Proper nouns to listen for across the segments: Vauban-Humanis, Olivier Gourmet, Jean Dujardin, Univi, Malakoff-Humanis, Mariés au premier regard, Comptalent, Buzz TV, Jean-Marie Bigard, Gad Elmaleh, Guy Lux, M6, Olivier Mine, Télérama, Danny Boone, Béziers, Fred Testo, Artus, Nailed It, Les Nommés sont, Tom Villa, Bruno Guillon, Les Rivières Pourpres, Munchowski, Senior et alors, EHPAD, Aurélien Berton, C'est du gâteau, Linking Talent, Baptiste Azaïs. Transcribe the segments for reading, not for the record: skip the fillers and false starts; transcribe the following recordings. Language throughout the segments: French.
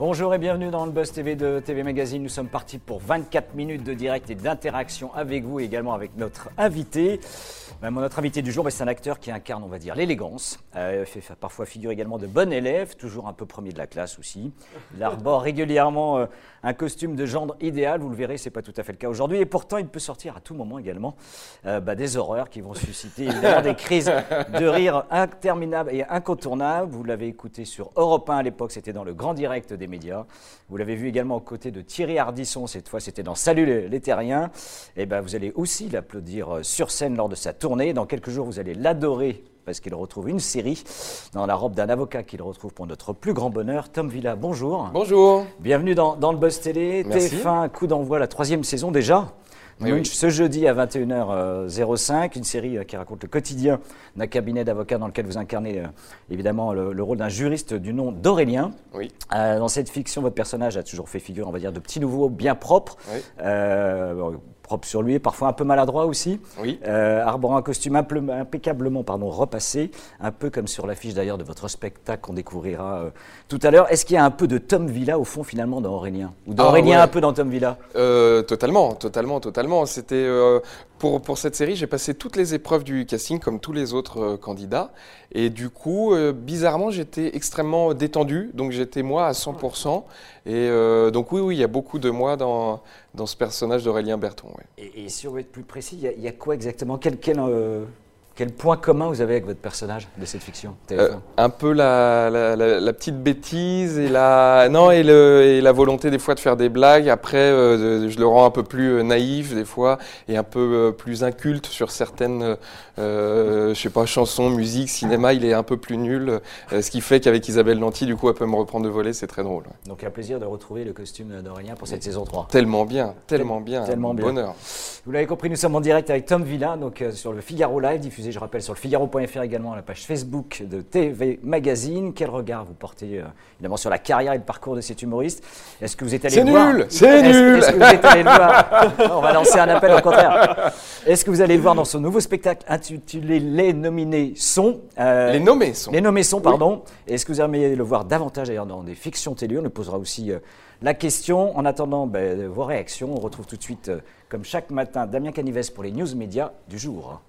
Bonjour et bienvenue dans le Buzz TV de TV Magazine. Nous sommes partis pour 24 minutes de direct et d'interaction avec vous et également avec notre invité. Notre invité du jour, c'est un acteur qui incarne, on va dire, l'élégance. Fait parfois figure également de bon élève, toujours un peu premier de la classe aussi. Il arbore régulièrement un costume de genre idéal. Vous le verrez, c'est pas tout à fait le cas aujourd'hui. Et pourtant, il peut sortir à tout moment également des horreurs qui vont susciter évidemment des crises de rire interminables et incontournables. Vous l'avez écouté sur Europe 1 à l'époque, c'était dans le grand direct des médias. Vous l'avez vu également aux côtés de Thierry Ardisson, cette fois c'était dans Salut les terriens. Et vous allez aussi l'applaudir sur scène lors de sa tournée. Dans quelques jours, vous allez l'adorer parce qu'il retrouve une série dans la robe d'un avocat qu'il retrouve pour notre plus grand bonheur. Tom Villa, bonjour. Bonjour. Bienvenue dans le Buzz Télé. Merci. TF1, coup d'envoi, la 3e saison déjà. Munch, oui. Ce jeudi à 21h05, une série qui raconte le quotidien d'un cabinet d'avocats dans lequel vous incarnez évidemment le rôle d'un juriste du nom d'Aurélien. Oui. Dans cette fiction, votre personnage a toujours fait figure, on va dire, de petit nouveau bien propre. Oui. Propre sur lui, parfois un peu maladroit aussi. Oui. Arborant un costume impeccablement repassé, un peu comme sur l'affiche d'ailleurs de votre spectacle qu'on découvrira tout à l'heure. Est-ce qu'il y a un peu de Tom Villa au fond finalement dans Aurélien? Ou d'Aurélien un peu dans Tom Villa? Totalement. C'était pour cette série, j'ai passé toutes les épreuves du casting comme tous les autres candidats. Et du coup, bizarrement, j'étais extrêmement détendu. Donc j'étais moi à 100%. Et donc oui, il y a beaucoup de moi dans ce personnage d'Aurélien Berton. Ouais. Et si on veut être plus précis, il y a quoi exactement? Quel point commun vous avez avec votre personnage de cette fiction TF1? Un peu la petite bêtise et la volonté des fois de faire des blagues. Après, je le rends un peu plus naïf des fois et un peu plus inculte sur certaines chansons, musique, cinéma. Il est un peu plus nul, ce qui fait qu'avec Isabelle Nanty, du coup, elle peut me reprendre de voler. C'est très drôle. Ouais. Donc, un plaisir de retrouver le costume d'Aurélien pour cette saison 3. Tellement bien. Bonheur. Vous l'avez compris, nous sommes en direct avec Tom Villa, donc sur le Figaro Live, diffusé, je rappelle, sur le Figaro.fr, également à la page Facebook de TV Magazine. Quel regard vous portez évidemment sur la carrière et le parcours de cet humoriste? Est-ce que vous êtes allé le voir? C'est nul. Est-ce que vous êtes allé le voir? On va lancer un appel au contraire. Est-ce que vous allez le voir dans son nouveau spectacle intitulé Les Nommés sont. Est-ce que vous aimeriez le voir davantage d'ailleurs dans des fictions télé? On le posera aussi la question. En attendant vos réactions, on retrouve tout de suite, comme chaque matin, Damien Canivès pour les news médias du jour.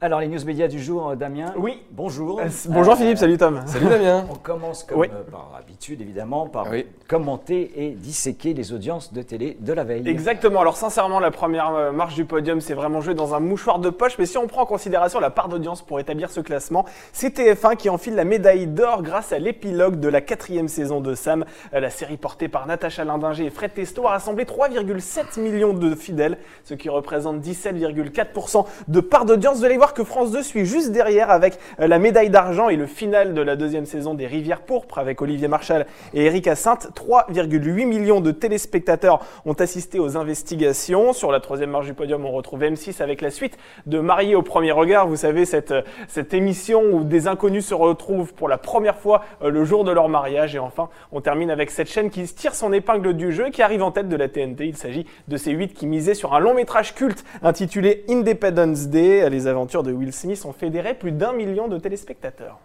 Alors, les news médias du jour, Damien. Oui. Bonjour. Bonjour Philippe, salut Tom. Salut Damien. On commence comme par habitude, évidemment, par commenter et disséquer les audiences de télé de la veille. Exactement. Alors sincèrement, la première marche du podium, c'est vraiment joué dans un mouchoir de poche. Mais si on prend en considération la part d'audience pour établir ce classement, c'est TF1 qui enfile la médaille d'or grâce à l'épilogue de la 4e saison de Sam. La série portée par Natacha Lindinger et Fred Testo a rassemblé 3,7 millions de fidèles, ce qui représente 17,4% de part d'audience. Vous allez voir que France 2 suit juste derrière avec la médaille d'argent et le final de la 2e saison des Rivières Pourpres avec Olivier Marchal et Eric Assante. 3,8 millions de téléspectateurs ont assisté aux investigations. Sur la 3e marche du podium, on retrouve M6 avec la suite de Mariés au premier regard. Vous savez, cette émission où des inconnus se retrouvent pour la première fois le jour de leur mariage. Et enfin, on termine avec cette chaîne qui tire son épingle du jeu et qui arrive en tête de la TNT. Il s'agit de C8 qui misait sur un long métrage culte intitulé Independence Day. Les aventures de Will Smith ont fédéré plus d'1 million de téléspectateurs.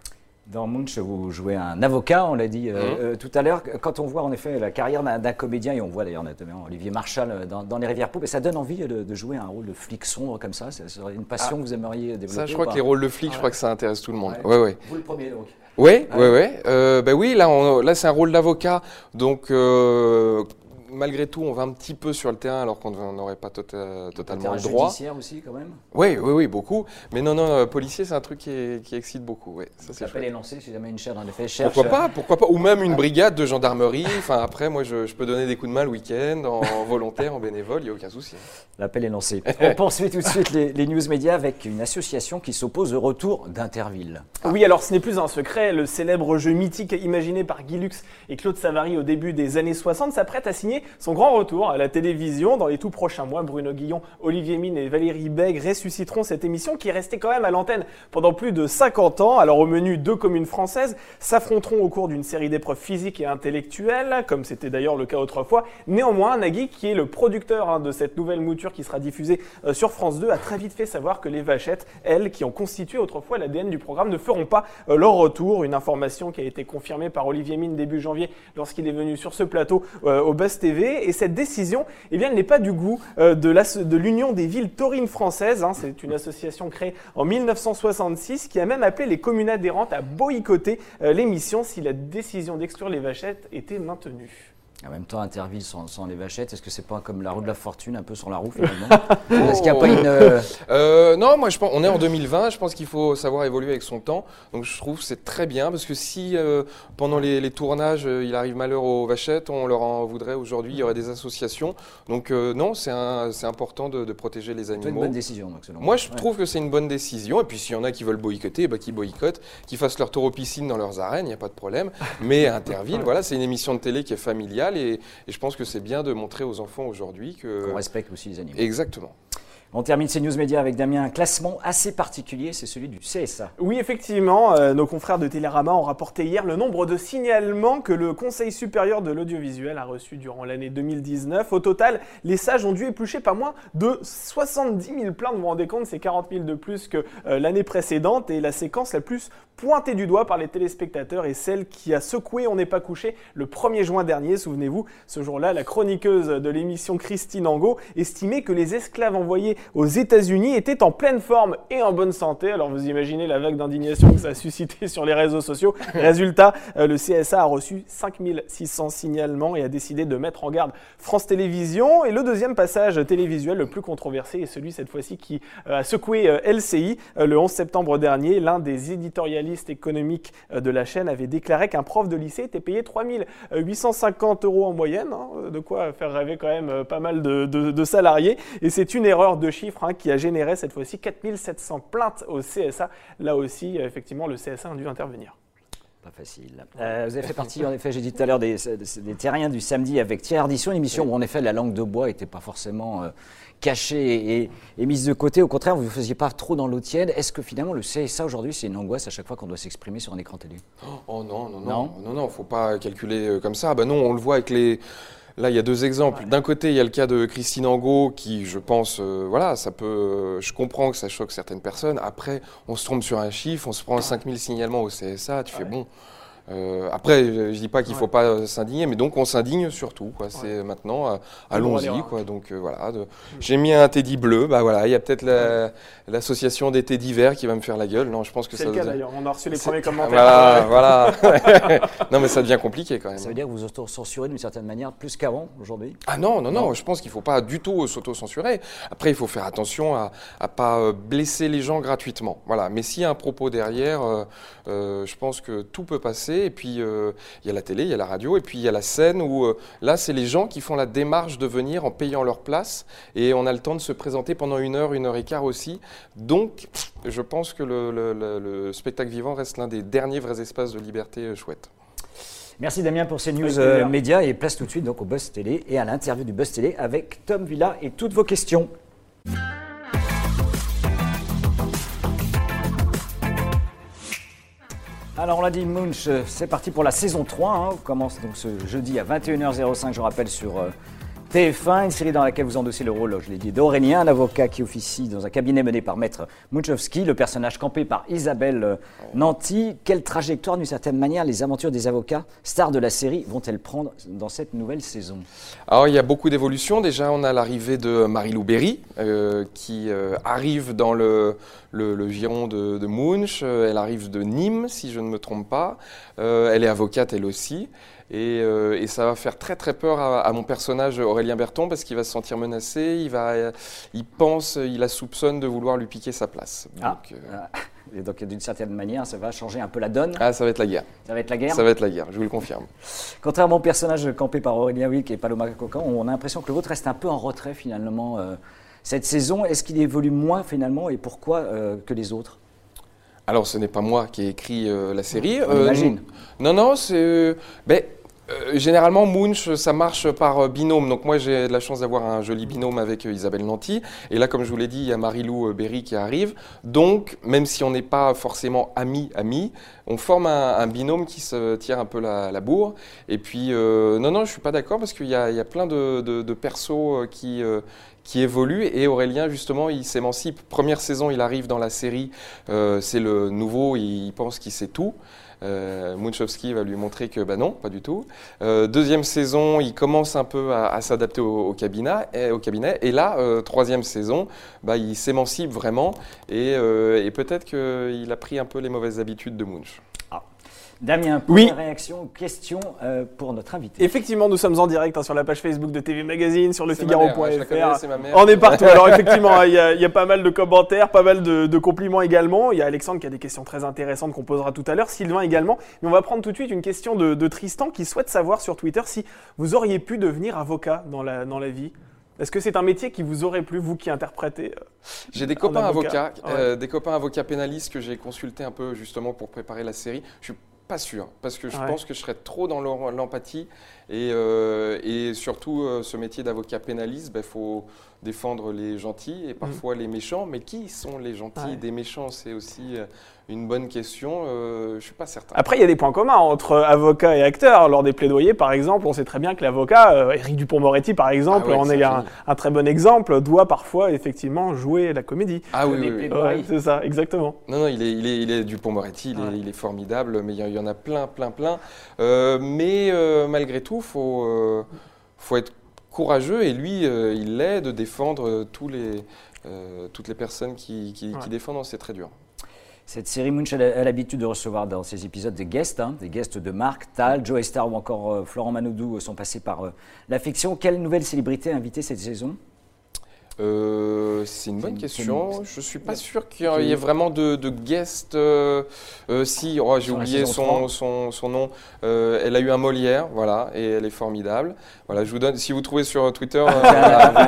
Dans Munch, vous jouez un avocat, on l'a dit tout à l'heure. Quand on voit en effet la carrière d'un comédien, et on voit d'ailleurs notamment Olivier Marchal dans Les Rivières Pourpres, ça donne envie de jouer un rôle de flic sombre comme ça. C'est une passion que vous aimeriez développer? Ça, je crois que les rôles de flic, je crois que ça intéresse tout le monde. Ouais. Vous le premier donc? Oui, là c'est un rôle d'avocat, donc... malgré tout, on va un petit peu sur le terrain alors qu'on n'aurait pas totalement le droit. Judiciaire aussi, quand même. Oui, beaucoup. Mais non, policier, c'est un truc qui excite beaucoup. Ouais, ça s'appelle élancer, si jamais une chaire, en effet, cherche. Pourquoi pas. Ou même une brigade de gendarmerie. Enfin, après, moi, je peux donner des coups de main le week-end, en volontaire, en bénévole, il n'y a aucun souci. L'appel est lancé. On poursuit tout de suite les news médias avec une association qui s'oppose au retour d'Interville. Oui, alors ce n'est plus un secret. Le célèbre jeu mythique imaginé par Guy Lux et Claude Savary au début des années 60 s'apprête à signer Berry, son grand retour à la télévision. Dans les tout prochains mois, Bruno Guillon, Olivier Mine et Valérie Bègue ressusciteront cette émission qui est restée quand même à l'antenne pendant plus de 50 ans. Alors au menu, deux communes françaises s'affronteront au cours d'une série d'épreuves physiques et intellectuelles, comme c'était d'ailleurs le cas autrefois. Néanmoins, Nagui, qui est le producteur de cette nouvelle mouture qui sera diffusée sur France 2, a très vite fait savoir que les vachettes, elles, qui ont constitué autrefois l'ADN du programme, ne feront pas leur retour. Une information qui a été confirmée par Olivier Mine début janvier lorsqu'il est venu sur ce plateau au Buzz TV. Et cette décision, eh bien, elle n'est pas du goût de l'Union des villes taurines françaises. Hein. C'est une association créée en 1966 qui a même appelé les communes adhérentes à boycotter l'émission si la décision d'exclure les vachettes était maintenue. En même temps, Interville sans les vachettes, est-ce que c'est pas comme la roue de la fortune, un peu sur la roue finalement? Est-ce qu'il n'y a pas une... Non, moi je pense, on est en 2020, je pense qu'il faut savoir évoluer avec son temps. Donc je trouve que c'est très bien, parce que si pendant les tournages, il arrive malheur aux vachettes, on leur en voudrait aujourd'hui, il y aurait des associations. Donc non, c'est important de protéger les animaux. C'est une bonne décision, donc, selon moi. Je trouve que c'est une bonne décision, et puis s'il y en a qui veulent boycotter, bah, qu'ils boycottent, qu'ils fassent leur tour aux piscines dans leurs arènes, il n'y a pas de problème. Mais Interville, voilà, c'est une émission de télé qui est familiale. Et je pense que c'est bien de montrer aux enfants aujourd'hui qu'on respecte aussi les animaux. Exactement. On termine ces news médias avec, Damien, un classement assez particulier, c'est celui du CSA. Oui, effectivement, nos confrères de Télérama ont rapporté hier le nombre de signalements que le Conseil supérieur de l'audiovisuel a reçu durant l'année 2019. Au total, les sages ont dû éplucher pas moins de 70 000 plaintes, vous vous rendez compte, c'est 40 000 de plus que l'année précédente. Et la séquence la plus pointée du doigt par les téléspectateurs est celle qui a secoué On n'est pas couché le 1er juin dernier. Souvenez-vous, ce jour-là, la chroniqueuse de l'émission Christine Angot estimait que les esclaves envoyés aux États-Unis étaient en pleine forme et en bonne santé. Alors vous imaginez la vague d'indignation que ça a suscité sur les réseaux sociaux. Résultat, le CSA a reçu 5600 signalements et a décidé de mettre en garde France Télévisions. Et le deuxième passage télévisuel le plus controversé est celui cette fois-ci qui a secoué LCI le 11 septembre dernier. L'un des éditorialistes économiques de la chaîne avait déclaré qu'un prof de lycée était payé 3 850 € en moyenne, hein, de quoi faire rêver quand même pas mal de salariés. Et c'est une erreur de chiffres, hein, qui a généré cette fois-ci 4700 plaintes au CSA. Là aussi, effectivement, le CSA a dû intervenir. Pas facile. Vous avez fait partie, en effet, j'ai dit tout à l'heure, des terriens du samedi avec Thierry Ardisson, une émission où, en effet, la langue de bois n'était pas forcément cachée et mise de côté. Au contraire, vous ne faisiez pas trop dans l'eau tiède. Est-ce que, finalement, le CSA, aujourd'hui, c'est une angoisse à chaque fois qu'on doit s'exprimer sur un écran télé? Oh non, il ne faut pas calculer comme ça. Ben non, on le voit avec les... Là, il y a deux exemples. D'un côté, il y a le cas de Christine Angot qui, je pense, voilà, ça peut, je comprends que ça choque certaines personnes. Après, on se trompe sur un chiffre, on se prend 5000 signalements au CSA, tu fais bon. Après, je ne dis pas qu'il ne faut pas s'indigner, mais donc on s'indigne surtout. C'est maintenant, allons-y. Voilà, j'ai mis un teddy bleu, bah, voilà, il y a peut-être l'association des teddy verts qui va me faire la gueule. Non, je pense que c'est le cas d'ailleurs, on a reçu les premiers commentaires. Voilà, voilà. Non, mais ça devient compliqué quand même. Ça veut dire que vous auto-censurez d'une certaine manière plus qu'avant aujourd'hui? Ah non, je pense qu'il ne faut pas du tout s'auto-censurer. Après, il faut faire attention à ne pas blesser les gens gratuitement. Voilà. Mais s'il y a un propos derrière, je pense que tout peut passer. Et puis, il y a la télé, il y a la radio, et puis il y a la scène où, là, c'est les gens qui font la démarche de venir en payant leur place. Et on a le temps de se présenter pendant 1 heure, 1 heure et quart aussi. Donc, je pense que le spectacle vivant reste l'un des derniers vrais espaces de liberté chouette. Merci Damien pour ces news médias. Et place tout de suite donc, au Buzz Télé et à l'interview du Buzz Télé avec Tom Villa et toutes vos questions. Alors on l'a dit, Munch, c'est parti pour la saison 3, hein. On commence donc ce jeudi à 21h05, je rappelle, sur TF1, une série dans laquelle vous endossez le rôle, je l'ai dit, d'Aurélien, un avocat qui officie dans un cabinet mené par Maître Munchowski, le personnage campé par Isabelle Nanty. Quelle trajectoire, d'une certaine manière, les aventures des avocats, stars de la série, vont-elles prendre dans cette nouvelle saison? Alors il y a beaucoup d'évolutions. Déjà on a l'arrivée de Marie-Lou Berry qui arrive dans le giron de Munch. Elle arrive de Nîmes, si je ne me trompe pas. Elle est avocate, elle aussi. Et ça va faire très très peur à mon personnage Aurélien Berton, parce qu'il va se sentir menacé. Il pense, il la soupçonne de vouloir lui piquer sa place. Donc d'une certaine manière, ça va changer un peu la donne. Ah, ça va être la guerre. Ça va être la guerre. Ça va être la guerre, je vous le confirme. Contrairement au personnage campé par Aurélien Wilk et Paloma Cocan, on a l'impression que le vôtre reste un peu en retrait finalement. Cette saison, est-ce qu'il évolue moins finalement et pourquoi que les autres? Alors ce n'est pas moi qui ai écrit la série. On imagine. Non, c'est... Généralement, Munch, ça marche par binôme. Donc moi, j'ai de la chance d'avoir un joli binôme avec Isabelle Nanty. Et là, comme je vous l'ai dit, il y a Marie-Lou Berry qui arrive. Donc, même si on n'est pas forcément amis, on forme un binôme qui se tire un peu la bourre. Et puis, non, je ne suis pas d'accord parce qu'il y a plein de persos qui évolue, et Aurélien, justement, il s'émancipe. Première saison, il arrive dans la série, c'est le nouveau, il pense qu'il sait tout. Munchowski va lui montrer que bah non, pas du tout. Deuxième saison, il commence un peu à s'adapter au cabinet. Et là, troisième saison, bah, il s'émancipe vraiment, et peut-être qu'il a pris un peu les mauvaises habitudes de Munch. Damien, première réaction, question pour notre invité. Effectivement, nous sommes en direct sur la page Facebook de TV Magazine, sur lefigaro.fr. On est partout. Alors effectivement, il y a pas mal de commentaires, pas mal de compliments également. Il y a Alexandre qui a des questions très intéressantes qu'on posera tout à l'heure, Sylvain également. Mais on va prendre tout de suite une question de Tristan qui souhaite savoir sur Twitter si vous auriez pu devenir avocat dans la vie. Est-ce que c'est un métier qui vous aurait plu, vous qui interprétez J'ai des copains avocats, des copains avocats pénalistes que j'ai consultés un peu justement pour préparer la série. Je suis pas sûr, parce que je pense que je serais trop dans l'empathie et surtout ce métier d'avocat pénaliste, ben, faut défendre les gentils et parfois les méchants. Mais qui sont les gentils des méchants? C'est aussi une bonne question, je suis pas certain. Après, il y a des points communs entre avocat et acteur. Lors des plaidoyers, par exemple, on sait très bien que l'avocat, Éric Dupond-Moretti, par exemple, on est un très bon exemple, doit parfois effectivement jouer la comédie. Ah oui. Ouais, c'est ça, exactement. Non, il est Dupond-Moretti, il est formidable, mais il y en a plein. Mais malgré tout, faut être courageux, et lui, il l'est, de défendre toutes les personnes qui défendent. C'est très dur. Cette série, Munch a l'habitude de recevoir dans ses épisodes des guests de marque. Tal, Joe Star ou encore Florent Manoudou sont passés par la fiction. Quelle nouvelle célébrité a invité cette saison? C'est une bonne question. Je ne suis pas sûr qu'il y ait vraiment de guest. J'ai oublié son nom. Elle a eu un Molière, voilà, et elle est formidable. Voilà, je vous donne, si vous trouvez sur Twitter, vous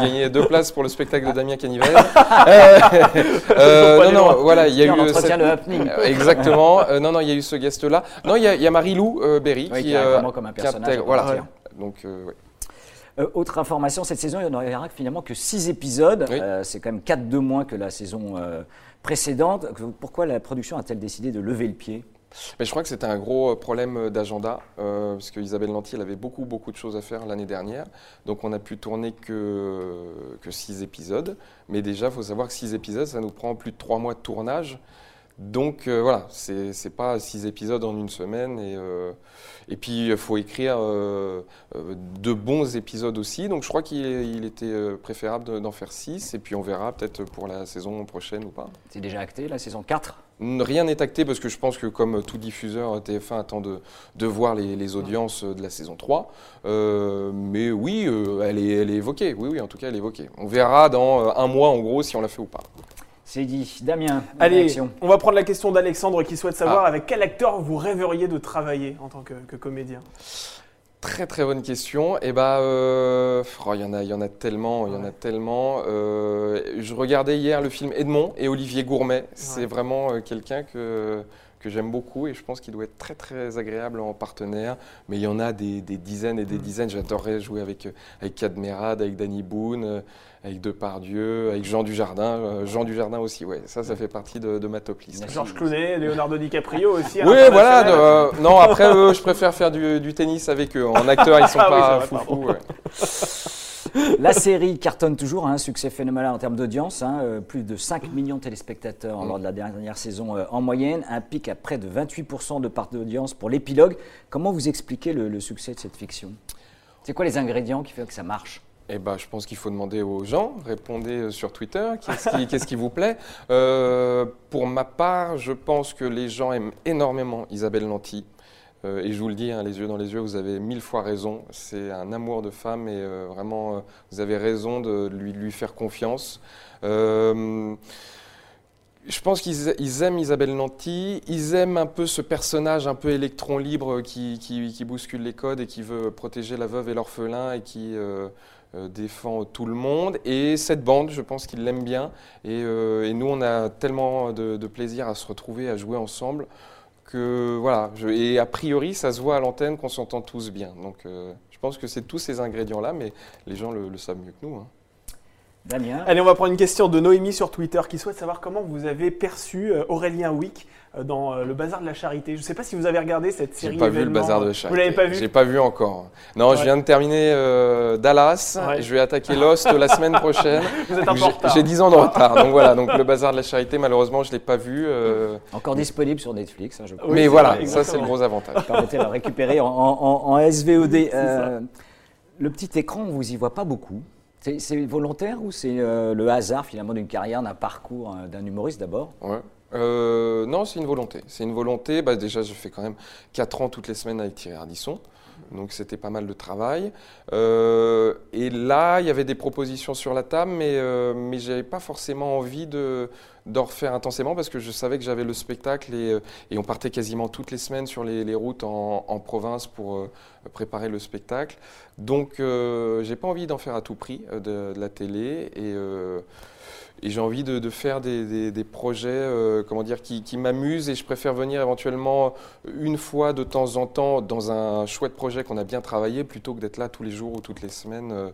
gagnez 2 places pour le spectacle de Damien Canivet. Voilà, il y a eu. Le happening. Exactement. Il y a eu ce guest-là. Non, il y a Marie-Lou Berry qui est vraiment comme un personnage. Voilà. Donc, oui. Autre information, cette saison, il n'y aura finalement que 6 épisodes. Oui. C'est quand même 4 de moins que la saison précédente. Pourquoi la production a-t-elle décidé de lever le pied ? Mais je crois que c'était un gros problème d'agenda, parce qu'Isabelle Lanty avait beaucoup de choses à faire l'année dernière. Donc on a pu tourner que 6 épisodes. Mais déjà, il faut savoir que 6 épisodes, ça nous prend plus de 3 mois de tournage. Donc voilà, c'est pas 6 épisodes en une semaine, et puis il faut écrire de bons épisodes aussi. Donc je crois qu'il était préférable d'en faire 6, et puis on verra peut-être pour la saison prochaine ou pas. C'est déjà acté la saison 4 ? Rien n'est acté, parce que je pense que comme tout diffuseur, TF1 attend de voir les audiences de la saison 3. Mais oui, elle est évoquée. Oui, en tout cas elle est évoquée. On verra dans 1 mois en gros si on la fait ou pas. C'est dit. Damien, on va prendre la question d'Alexandre qui souhaite savoir avec quel acteur vous rêveriez de travailler en tant que comédien. Très bonne question. Et il y en a tellement. Je regardais hier le film Edmond et Olivier Gourmet. Ouais. C'est vraiment quelqu'un que j'aime beaucoup, et je pense qu'il doit être très agréable en partenaire. Mais il y en a des dizaines et des dizaines. J'adorerais jouer avec Cadmerade, avec Danny Boone, avec Depardieu, avec Jean Dujardin. Jean Dujardin aussi, ouais. Ça fait partie de ma top list. Georges Clooney, Leonardo DiCaprio aussi. Oui, voilà. Non, après, je préfère faire du tennis avec eux. En acteur, ils ne sont pas foufous. La série cartonne toujours, un succès phénoménal en termes d'audience, plus de 5 millions de téléspectateurs lors de la dernière saison en moyenne, un pic à près de 28% de part d'audience pour l'épilogue. Comment vous expliquez le succès de cette fiction? C'est quoi les ingrédients qui font que ça marche? Eh ben, je pense qu'il faut demander aux gens, répondez sur Twitter, qu'est-ce qui vous plaît. Pour ma part, je pense que les gens aiment énormément Isabelle Nanty. Et je vous le dis, les yeux dans les yeux, vous avez 1000 fois raison. C'est un amour de femme, et vraiment, vous avez raison de lui faire confiance. Je pense qu'ils aiment Isabelle Nanty, ils aiment un peu ce personnage un peu électron libre qui bouscule les codes et qui veut protéger la veuve et l'orphelin, et qui défend tout le monde. Et cette bande, je pense qu'ils l'aiment bien. Et nous, on a tellement de plaisir à se retrouver, à jouer ensemble, voilà. Et a priori, ça se voit à l'antenne qu'on s'entend tous bien. Donc je pense que c'est tous ces ingrédients-là, mais les gens le savent mieux que nous. Hein. Damien. Allez, on va prendre une question de Noémie sur Twitter qui souhaite savoir comment vous avez perçu Aurélien Wick dans Le Bazar de la Charité. Je ne sais pas si vous avez regardé cette série. Je n'ai pas vu Le Bazar de la Charité. Vous l'avez pas vu? Je n'ai pas vu encore. Non, ouais. Je viens de terminer Dallas. Ouais. Et je vais attaquer Lost la semaine prochaine. Vous êtes un peu en retard. J'ai 10 ans de retard. Donc voilà, donc Le Bazar de la Charité, malheureusement, je ne l'ai pas vu. Encore disponible sur Netflix, hein, je crois. Oui, mais voilà, exactement. Ça c'est le gros avantage. Ça permettait de la récupérer en SVOD. Le petit écran, on ne vous y voit pas beaucoup. C'est volontaire ou c'est le hasard finalement d'une carrière, d'un parcours, d'un humoriste d'abord? Ouais. Non, c'est une volonté. C'est une volonté. Bah, déjà, je fais quand même 4 ans toutes les semaines avec Thierry Ardisson. Donc c'était pas mal de travail. Et là, il y avait des propositions sur la table, mais je n'avais pas forcément envie d'en refaire intensément parce que je savais que j'avais le spectacle et on partait quasiment toutes les semaines sur les routes en province pour préparer le spectacle. Donc je n'ai pas envie d'en faire à tout prix de la télé et j'ai envie de faire des projets comment dire, qui m'amusent et je préfère venir éventuellement une fois de temps en temps dans un chouette projet qu'on a bien travaillé plutôt que d'être là tous les jours ou toutes les semaines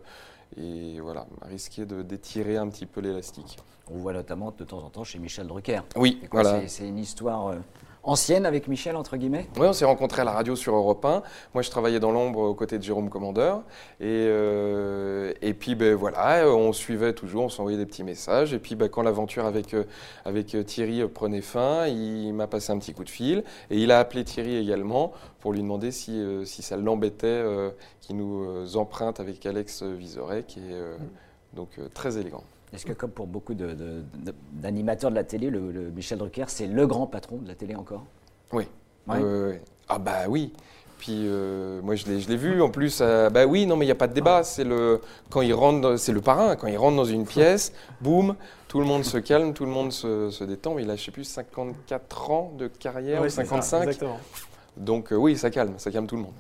et voilà, risquer d'étirer un petit peu l'élastique. On voit notamment de temps en temps chez Michel Drucker. Oui, voilà. C'est une histoire... ancienne avec Michel, entre guillemets? Oui, on s'est rencontrés à la radio sur Europe 1. Moi, je travaillais dans l'ombre aux côtés de Jérôme Commandeur. Et puis, ben, voilà, on suivait toujours, on s'envoyait des petits messages. Et puis, ben, quand l'aventure avec Thierry prenait fin, il m'a passé un petit coup de fil. Et il a appelé Thierry également pour lui demander si ça l'embêtait qu'il nous emprunte avec Alex Vizorek, qui est donc très élégant. Est-ce que, comme pour beaucoup d'animateurs de la télé, le Michel Drucker, c'est le grand patron de la télé encore? Oui. Ouais. Ah bah oui. Puis moi, je l'ai vu. En plus, bah oui, non, mais il n'y a pas de débat. C'est le parrain. Quand il rentre dans une pièce, boum, tout le monde se calme, tout le monde se détend. Mais il a, je ne sais plus, 54 ans de carrière, ouais, 55. Ça, exactement. Donc oui, ça calme tout le monde.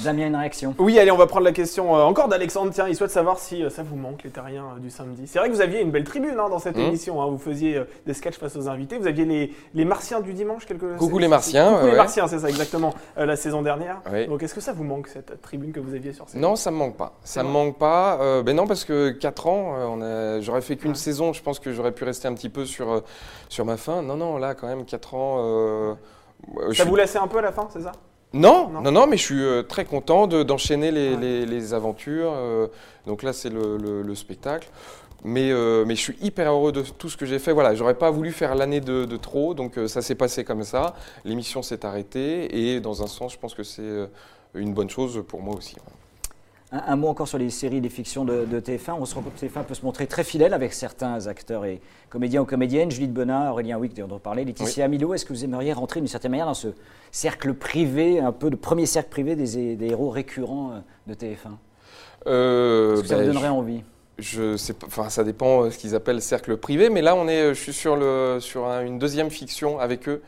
Damien, une réaction? Oui, allez, on va prendre la question encore d'Alexandre. Tiens, il souhaite savoir si ça vous manque, les terriens du samedi. C'est vrai que vous aviez une belle tribune dans cette émission. Hein, vous faisiez des sketchs face aux invités. Vous aviez les martiens du dimanche. Coucou les martiens. Coucou les martiens, c'est ça, exactement, la saison dernière. Ouais. Donc, est-ce que ça vous manque, cette tribune que vous aviez sur scène? Non, ça ne me manque pas. Ça ne me manque pas. Ben non, parce que 4 ans, j'aurais fait qu'une saison. Je pense que j'aurais pu rester un petit peu sur ma fin. Non, non, là, quand même, 4 ans... vous laissait un peu à la fin, c'est ça? Non, mais je suis très content d'enchaîner les aventures. Donc là, c'est le spectacle. Mais je suis hyper heureux de tout ce que j'ai fait. Voilà, j'aurais pas voulu faire l'année de trop. Donc ça s'est passé comme ça. L'émission s'est arrêtée. Et dans un sens, je pense que c'est une bonne chose pour moi aussi. Un mot encore sur les séries, les fictions de TF1. On se rend compte que TF1 peut se montrer très fidèle avec certains acteurs et comédiens ou comédiennes. Judith Benin, Aurélien Wick, dont on parlait, Laetitia Amilo. Est-ce que vous aimeriez rentrer d'une certaine manière dans ce cercle privé, un peu le premier cercle privé des héros récurrents de TF1 Est-ce que ça vous donnerait envie? Je sais pas, enfin, ça dépend ce qu'ils appellent cercle privé, mais là je suis sur une deuxième fiction avec eux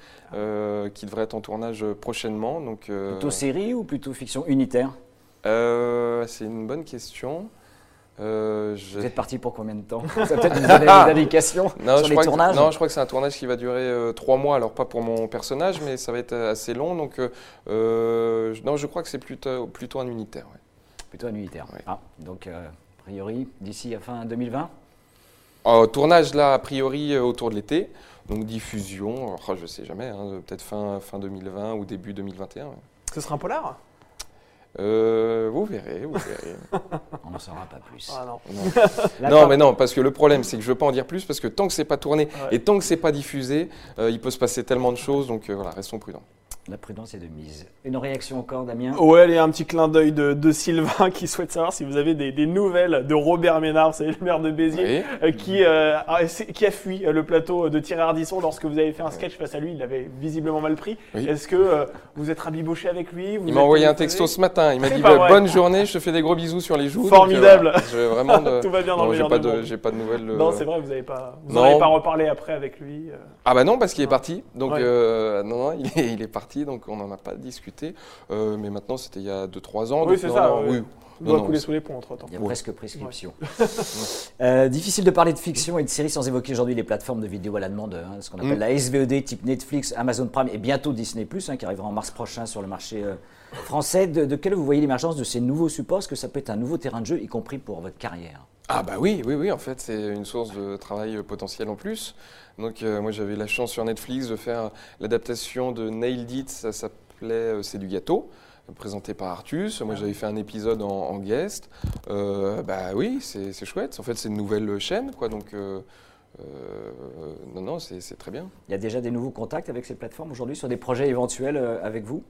qui devrait être en tournage prochainement. Donc, plutôt série ou plutôt fiction unitaire? C'est une bonne question. Vous êtes parti pour combien de temps? Ça peut-être des indications sur les tournages? Non, je crois que c'est un tournage qui va durer 3 mois, alors pas pour mon personnage, mais ça va être assez long. Donc, non, je crois que c'est plutôt un unitaire. Ouais. Plutôt un unitaire, oui. Ah, donc, a priori, d'ici à fin 2020? Tournage, là, a priori, autour de l'été. Donc, diffusion, je ne sais jamais, hein, peut-être fin 2020 ou début 2021. Ouais. Ce sera un polar? Vous verrez. On n'en saura pas plus. Ah, non, mais non, parce que le problème, c'est que je ne veux pas en dire plus, parce que tant que c'est pas tourné et tant que c'est pas diffusé, il peut se passer tellement de choses, donc voilà, restons prudents. La prudence est de mise. Une réaction encore, Damien? Ouais, il y a un petit clin d'œil de Sylvain qui souhaite savoir si vous avez des nouvelles de Robert Ménard, c'est le maire de Béziers, qui a fui le plateau de Thierry Ardisson lorsque vous avez fait un sketch face à lui. Il l'avait visiblement mal pris. Oui. Est-ce que vous êtes rabiboché avec lui? Il m'a envoyé un texto ce matin. Il m'a dit bonne journée, je te fais des gros bisous sur les joues. Formidable. Donc, voilà, tout va bien dans le meilleur des mondes. J'ai pas de nouvelles. Non, c'est vrai, vous n'avez pas reparlé après avec lui. Ah bah non, parce qu'il est parti. Donc non, il est parti. sorti, donc on n'en a pas discuté. Mais maintenant, c'était il y a 2-3 ans. Oui, c'est ça. Oui. On doit couler sous les ponts entre-temps. Il y a presque prescription. Ouais. Difficile de parler de fiction et de séries sans évoquer aujourd'hui les plateformes de vidéo à la demande, hein, ce qu'on appelle la SVOD, type Netflix, Amazon Prime et bientôt Disney+, hein, qui arrivera en mars prochain sur le marché français. De quelle vous voyez l'émergence de ces nouveaux supports? Est-ce que ça peut être un nouveau terrain de jeu, y compris pour votre carrière? Ah bah oui, en fait c'est une source de travail potentiel en plus. Donc moi j'avais la chance sur Netflix de faire l'adaptation de Nailed It, ça s'appelait C'est du gâteau, présenté par Artus. Moi j'avais fait un épisode en guest. Bah oui, c'est chouette, en fait c'est une nouvelle chaîne quoi, donc non, c'est très bien. Il y a déjà des nouveaux contacts avec ces plateformes aujourd'hui sur des projets éventuels avec vous?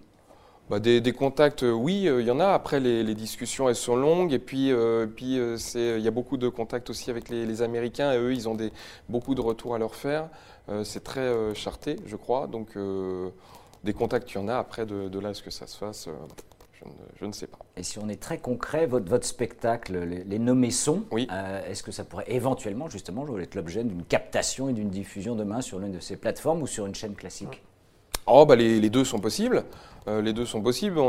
Bah des contacts, oui, il y en a. Après, les discussions, elles sont longues. Et puis, il y a beaucoup de contacts aussi avec les Américains. Et eux, ils ont beaucoup de retours à leur faire. C'est très charté, je crois. Donc, des contacts, il y en a. Après, de là, est-ce que ça se fasse, je ne sais pas. Et si on est très concret, votre spectacle, Les Nommés sont, oui. Est-ce que ça pourrait éventuellement, justement, être l'objet d'une captation et d'une diffusion demain sur l'une de ces plateformes ou sur une chaîne classique? Oh, bah les deux sont possibles. On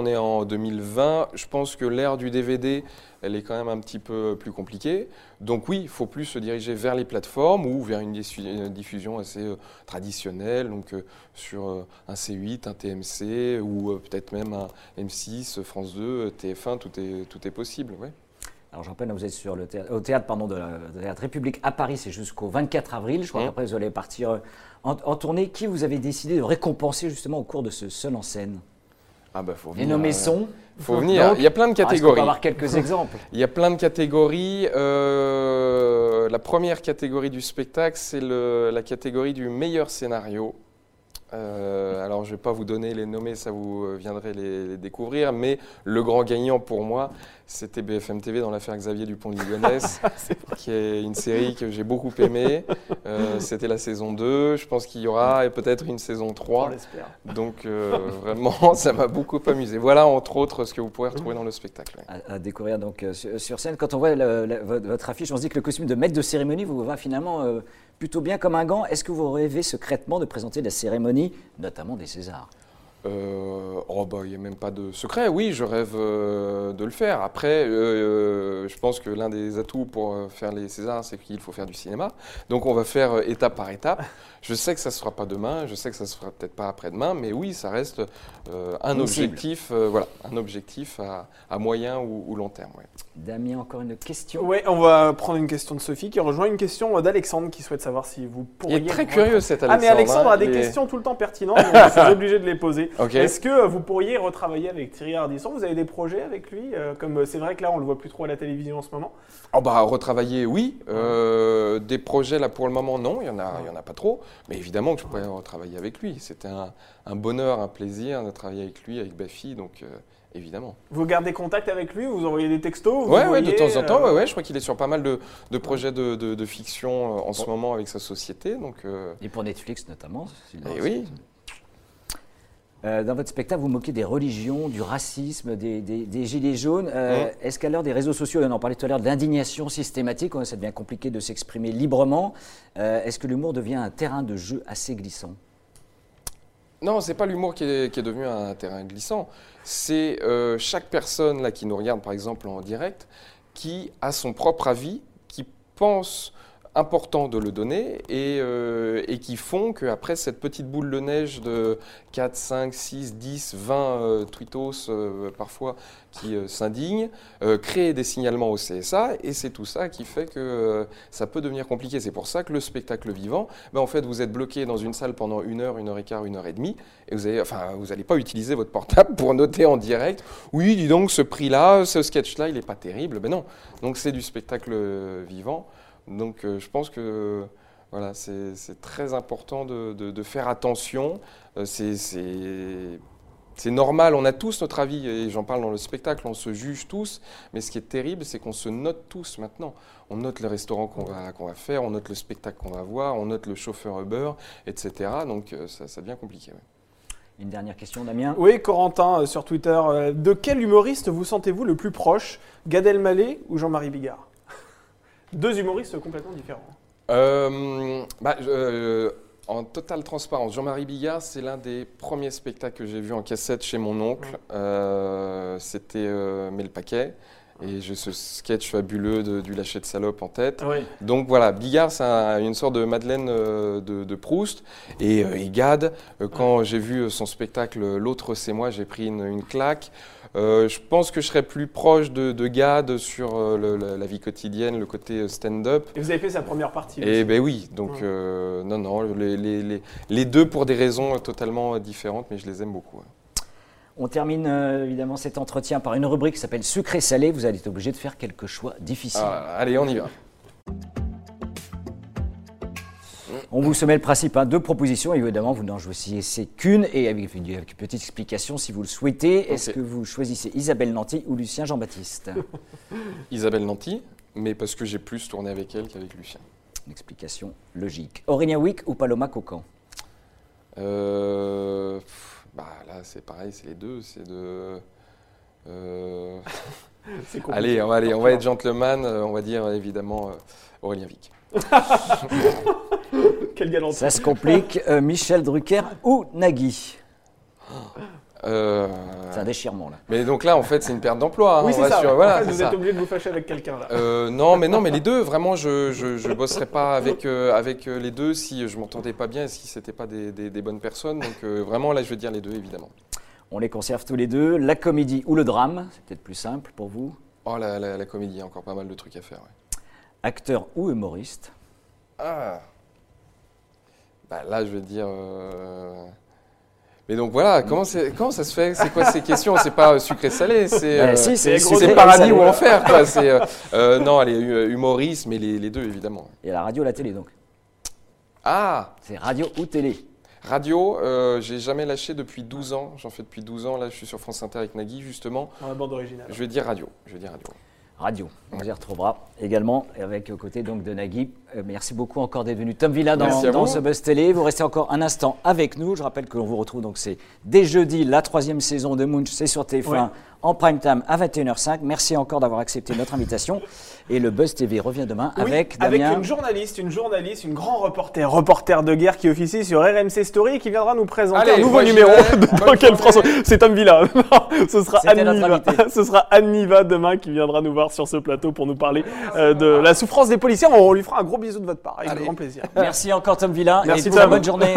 est en 2020. Je pense que l'ère du DVD, elle est quand même un petit peu plus compliquée. Donc oui, il faut plus se diriger vers les plateformes ou vers une diffusion assez traditionnelle, donc sur un C8, un TMC ou peut-être même un M6, France 2, TF1, tout est possible. Ouais. Alors, je rappelle, vous êtes au théâtre, pardon, de la République à Paris, c'est jusqu'au 24 avril. Je crois qu'après, vous allez partir en tournée. Qui vous avez décidé de récompenser justement au cours de ce seul en scène? Ah bah, faut venir. Les Nommés sont. Faut venir. Donc, il y a plein de catégories. On va avoir quelques exemples. Il y a plein de catégories. La première catégorie du spectacle, c'est la catégorie du meilleur scénario. Alors, je ne vais pas vous donner les nommés, ça vous viendrez les découvrir, mais le grand gagnant pour moi, c'était BFM TV dans l'affaire Xavier Dupont-de-Ligonnès, qui est une série que j'ai beaucoup aimée. C'était la saison 2, je pense qu'il y aura peut-être une saison 3. On l'espère. Donc, vraiment, ça m'a beaucoup amusé. Voilà, entre autres, ce que vous pourrez retrouver dans le spectacle. À découvrir donc sur scène. Quand on voit votre affiche, on se dit que le costume de maître de cérémonie vous va finalement... plutôt bien comme un gant. Est-ce que vous rêvez secrètement de présenter la cérémonie, notamment des Césars? Oh bah, il n'y a même pas de secret. Oui, je rêve de le faire. Après, je pense que l'un des atouts pour faire les Césars, c'est qu'il faut faire du cinéma. Donc, on va faire étape par étape. Je sais que ça ne se fera pas demain, je sais que ça ne se fera peut-être pas après-demain, mais oui, ça reste un objectif, voilà, un objectif à moyen ou long terme. Ouais. Damien, encore une question? Oui, on va prendre une question de Sophie qui rejoint une question d'Alexandre qui souhaite savoir si vous pourriez... Il est très curieux cet Alexandre. Ah mais Alexandre a des questions tout le temps pertinentes, donc je suis obligé de les poser. Okay. Est-ce que vous pourriez retravailler avec Thierry Ardisson? Vous avez des projets avec lui? Comme c'est vrai que là, on ne le voit plus trop à la télévision en ce moment. Oh bah, retravailler, oui. Des projets là pour le moment, non, il y en a pas trop. Mais évidemment que je pourrais retravailler avec lui. C'était un bonheur, un plaisir de travailler avec lui, avec Bafi, donc évidemment. Vous gardez contact avec lui? Vous envoyez des textos? Oui, ouais, de temps en temps. Ouais, je crois qu'il est sur pas mal de projets de fiction en ce moment avec sa société. Donc, et pour Netflix notamment. Et oui. Dans votre spectacle, vous moquez des religions, du racisme, des gilets jaunes. Est-ce qu'à l'heure des réseaux sociaux, on en parlait tout à l'heure, de l'indignation systématique, ça devient compliqué de s'exprimer librement. Est-ce que l'humour devient un terrain de jeu assez glissant? Non, ce n'est pas l'humour qui est devenu un terrain glissant. C'est chaque personne là, qui nous regarde, par exemple, en direct, qui a son propre avis, qui pense... important de le donner et qui font qu'après cette petite boule de neige de 4, 5, 6, 10, 20 tweetos parfois qui s'indignent, créent des signalements au CSA et c'est tout ça qui fait que ça peut devenir compliqué. C'est pour ça que le spectacle vivant, en fait vous êtes bloqué dans une salle pendant 1 heure, 1 heure et quart, 1 heure et demie et vous n'allez pas utiliser votre portable pour noter en direct « oui, dis donc, ce prix-là, ce sketch-là, il n'est pas terrible ». Ben non, donc c'est du spectacle vivant. Donc je pense que voilà, c'est très important de faire attention. C'est normal, on a tous notre avis, et j'en parle dans le spectacle, on se juge tous, mais ce qui est terrible, c'est qu'on se note tous maintenant. On note les restaurants qu'on va faire, on note le spectacle qu'on va voir, on note le chauffeur Uber, etc. Donc ça devient compliqué. Ouais. Une dernière question, Damien. Oui, Corentin, sur Twitter. De quel humoriste vous sentez-vous le plus proche, Gad Elmaleh ou Jean-Marie Bigard? Deux humoristes complètement différents. En totale transparence, Jean-Marie Bigard, c'est l'un des premiers spectacles que j'ai vu en cassette chez mon oncle. C'était Mets le paquet. Et j'ai ce sketch fabuleux du lâcher de salope en tête. Oui. Donc voilà, Bigard, c'est une sorte de Madeleine de Proust. Et Egad, quand j'ai vu son spectacle « L'autre, c'est moi », j'ai pris une claque. Je pense que je serais plus proche de Gad sur la vie quotidienne, le côté stand-up. Et vous avez fait sa première partie. Eh bien oui, donc non, les deux pour des raisons totalement différentes, mais je les aime beaucoup. On termine évidemment cet entretien par une rubrique qui s'appelle Sucré-Salé. Vous allez être obligé de faire quelques choix difficiles. Ah, allez, on y va. On vous soumet le principe, hein, deux propositions. Et évidemment, vous n'en choisissez qu'une. Et avec une petite explication, si vous le souhaitez, okay. Est-ce que vous choisissez Isabelle Nanty ou Lucien Jean-Baptiste? Isabelle Nanty, mais parce que j'ai plus tourné avec elle qu'avec Lucien. Une explication logique. Aurélien Wick ou Paloma Cocan? Là, c'est pareil, c'est les deux, c'est de... Allez, on va être gentleman, on va dire évidemment Aurélien Wick. Quelle galanterie. Ça se complique. Michel Drucker ou Nagui? C'est un déchirement, là. Mais donc là, en fait, c'est une perte d'emploi. Hein, oui, c'est ça. Vous êtes obligé de vous fâcher avec quelqu'un, là. Non, mais les deux, vraiment, je ne bosserais pas avec les deux si je ne m'entendais pas bien et si ce n'étaient pas des bonnes personnes. Donc vraiment, là, je vais dire les deux, évidemment. On les conserve tous les deux. La comédie ou le drame? C'est peut-être plus simple pour vous. Oh, la comédie, il y a encore pas mal de trucs à faire, ouais. Acteur ou humoriste? Là, je vais dire... Mais donc voilà, comment ça se fait? C'est quoi ces questions? C'est pas sucré-salé, c'est paradis ou enfer, quoi. Non, allez, humoriste, mais les deux, évidemment. Et la radio, la télé, donc? C'est radio ou télé? Radio, j'ai jamais lâché depuis 12 ans. J'en fais depuis 12 ans. Là, je suis sur France Inter avec Nagui, justement. Dans la bande originale. Je vais dire radio. Radio, on y retrouvera également, avec aux côtés donc de Nagui. Merci beaucoup encore d'être venu, Tom Villa, dans ce Buzz Télé. Vous restez encore un instant avec nous. Je rappelle que l'on vous retrouve, donc c'est dès jeudi, la 3e saison de Munch, c'est sur TF1 en prime time à 21h05. Merci encore d'avoir accepté notre invitation. Et le Buzz TV revient demain avec Damien. Avec une journaliste, une grande reporter de guerre qui officie sur RMC Story et qui viendra nous présenter un nouveau numéro dans quel François. C'est Tom Villa. Ce sera Anne Nivat demain qui viendra nous voir sur ce plateau pour nous parler de la souffrance des policiers. On lui fera un gros bisou de votre part, avec grand plaisir. Merci encore Tom Villa. Bonne journée.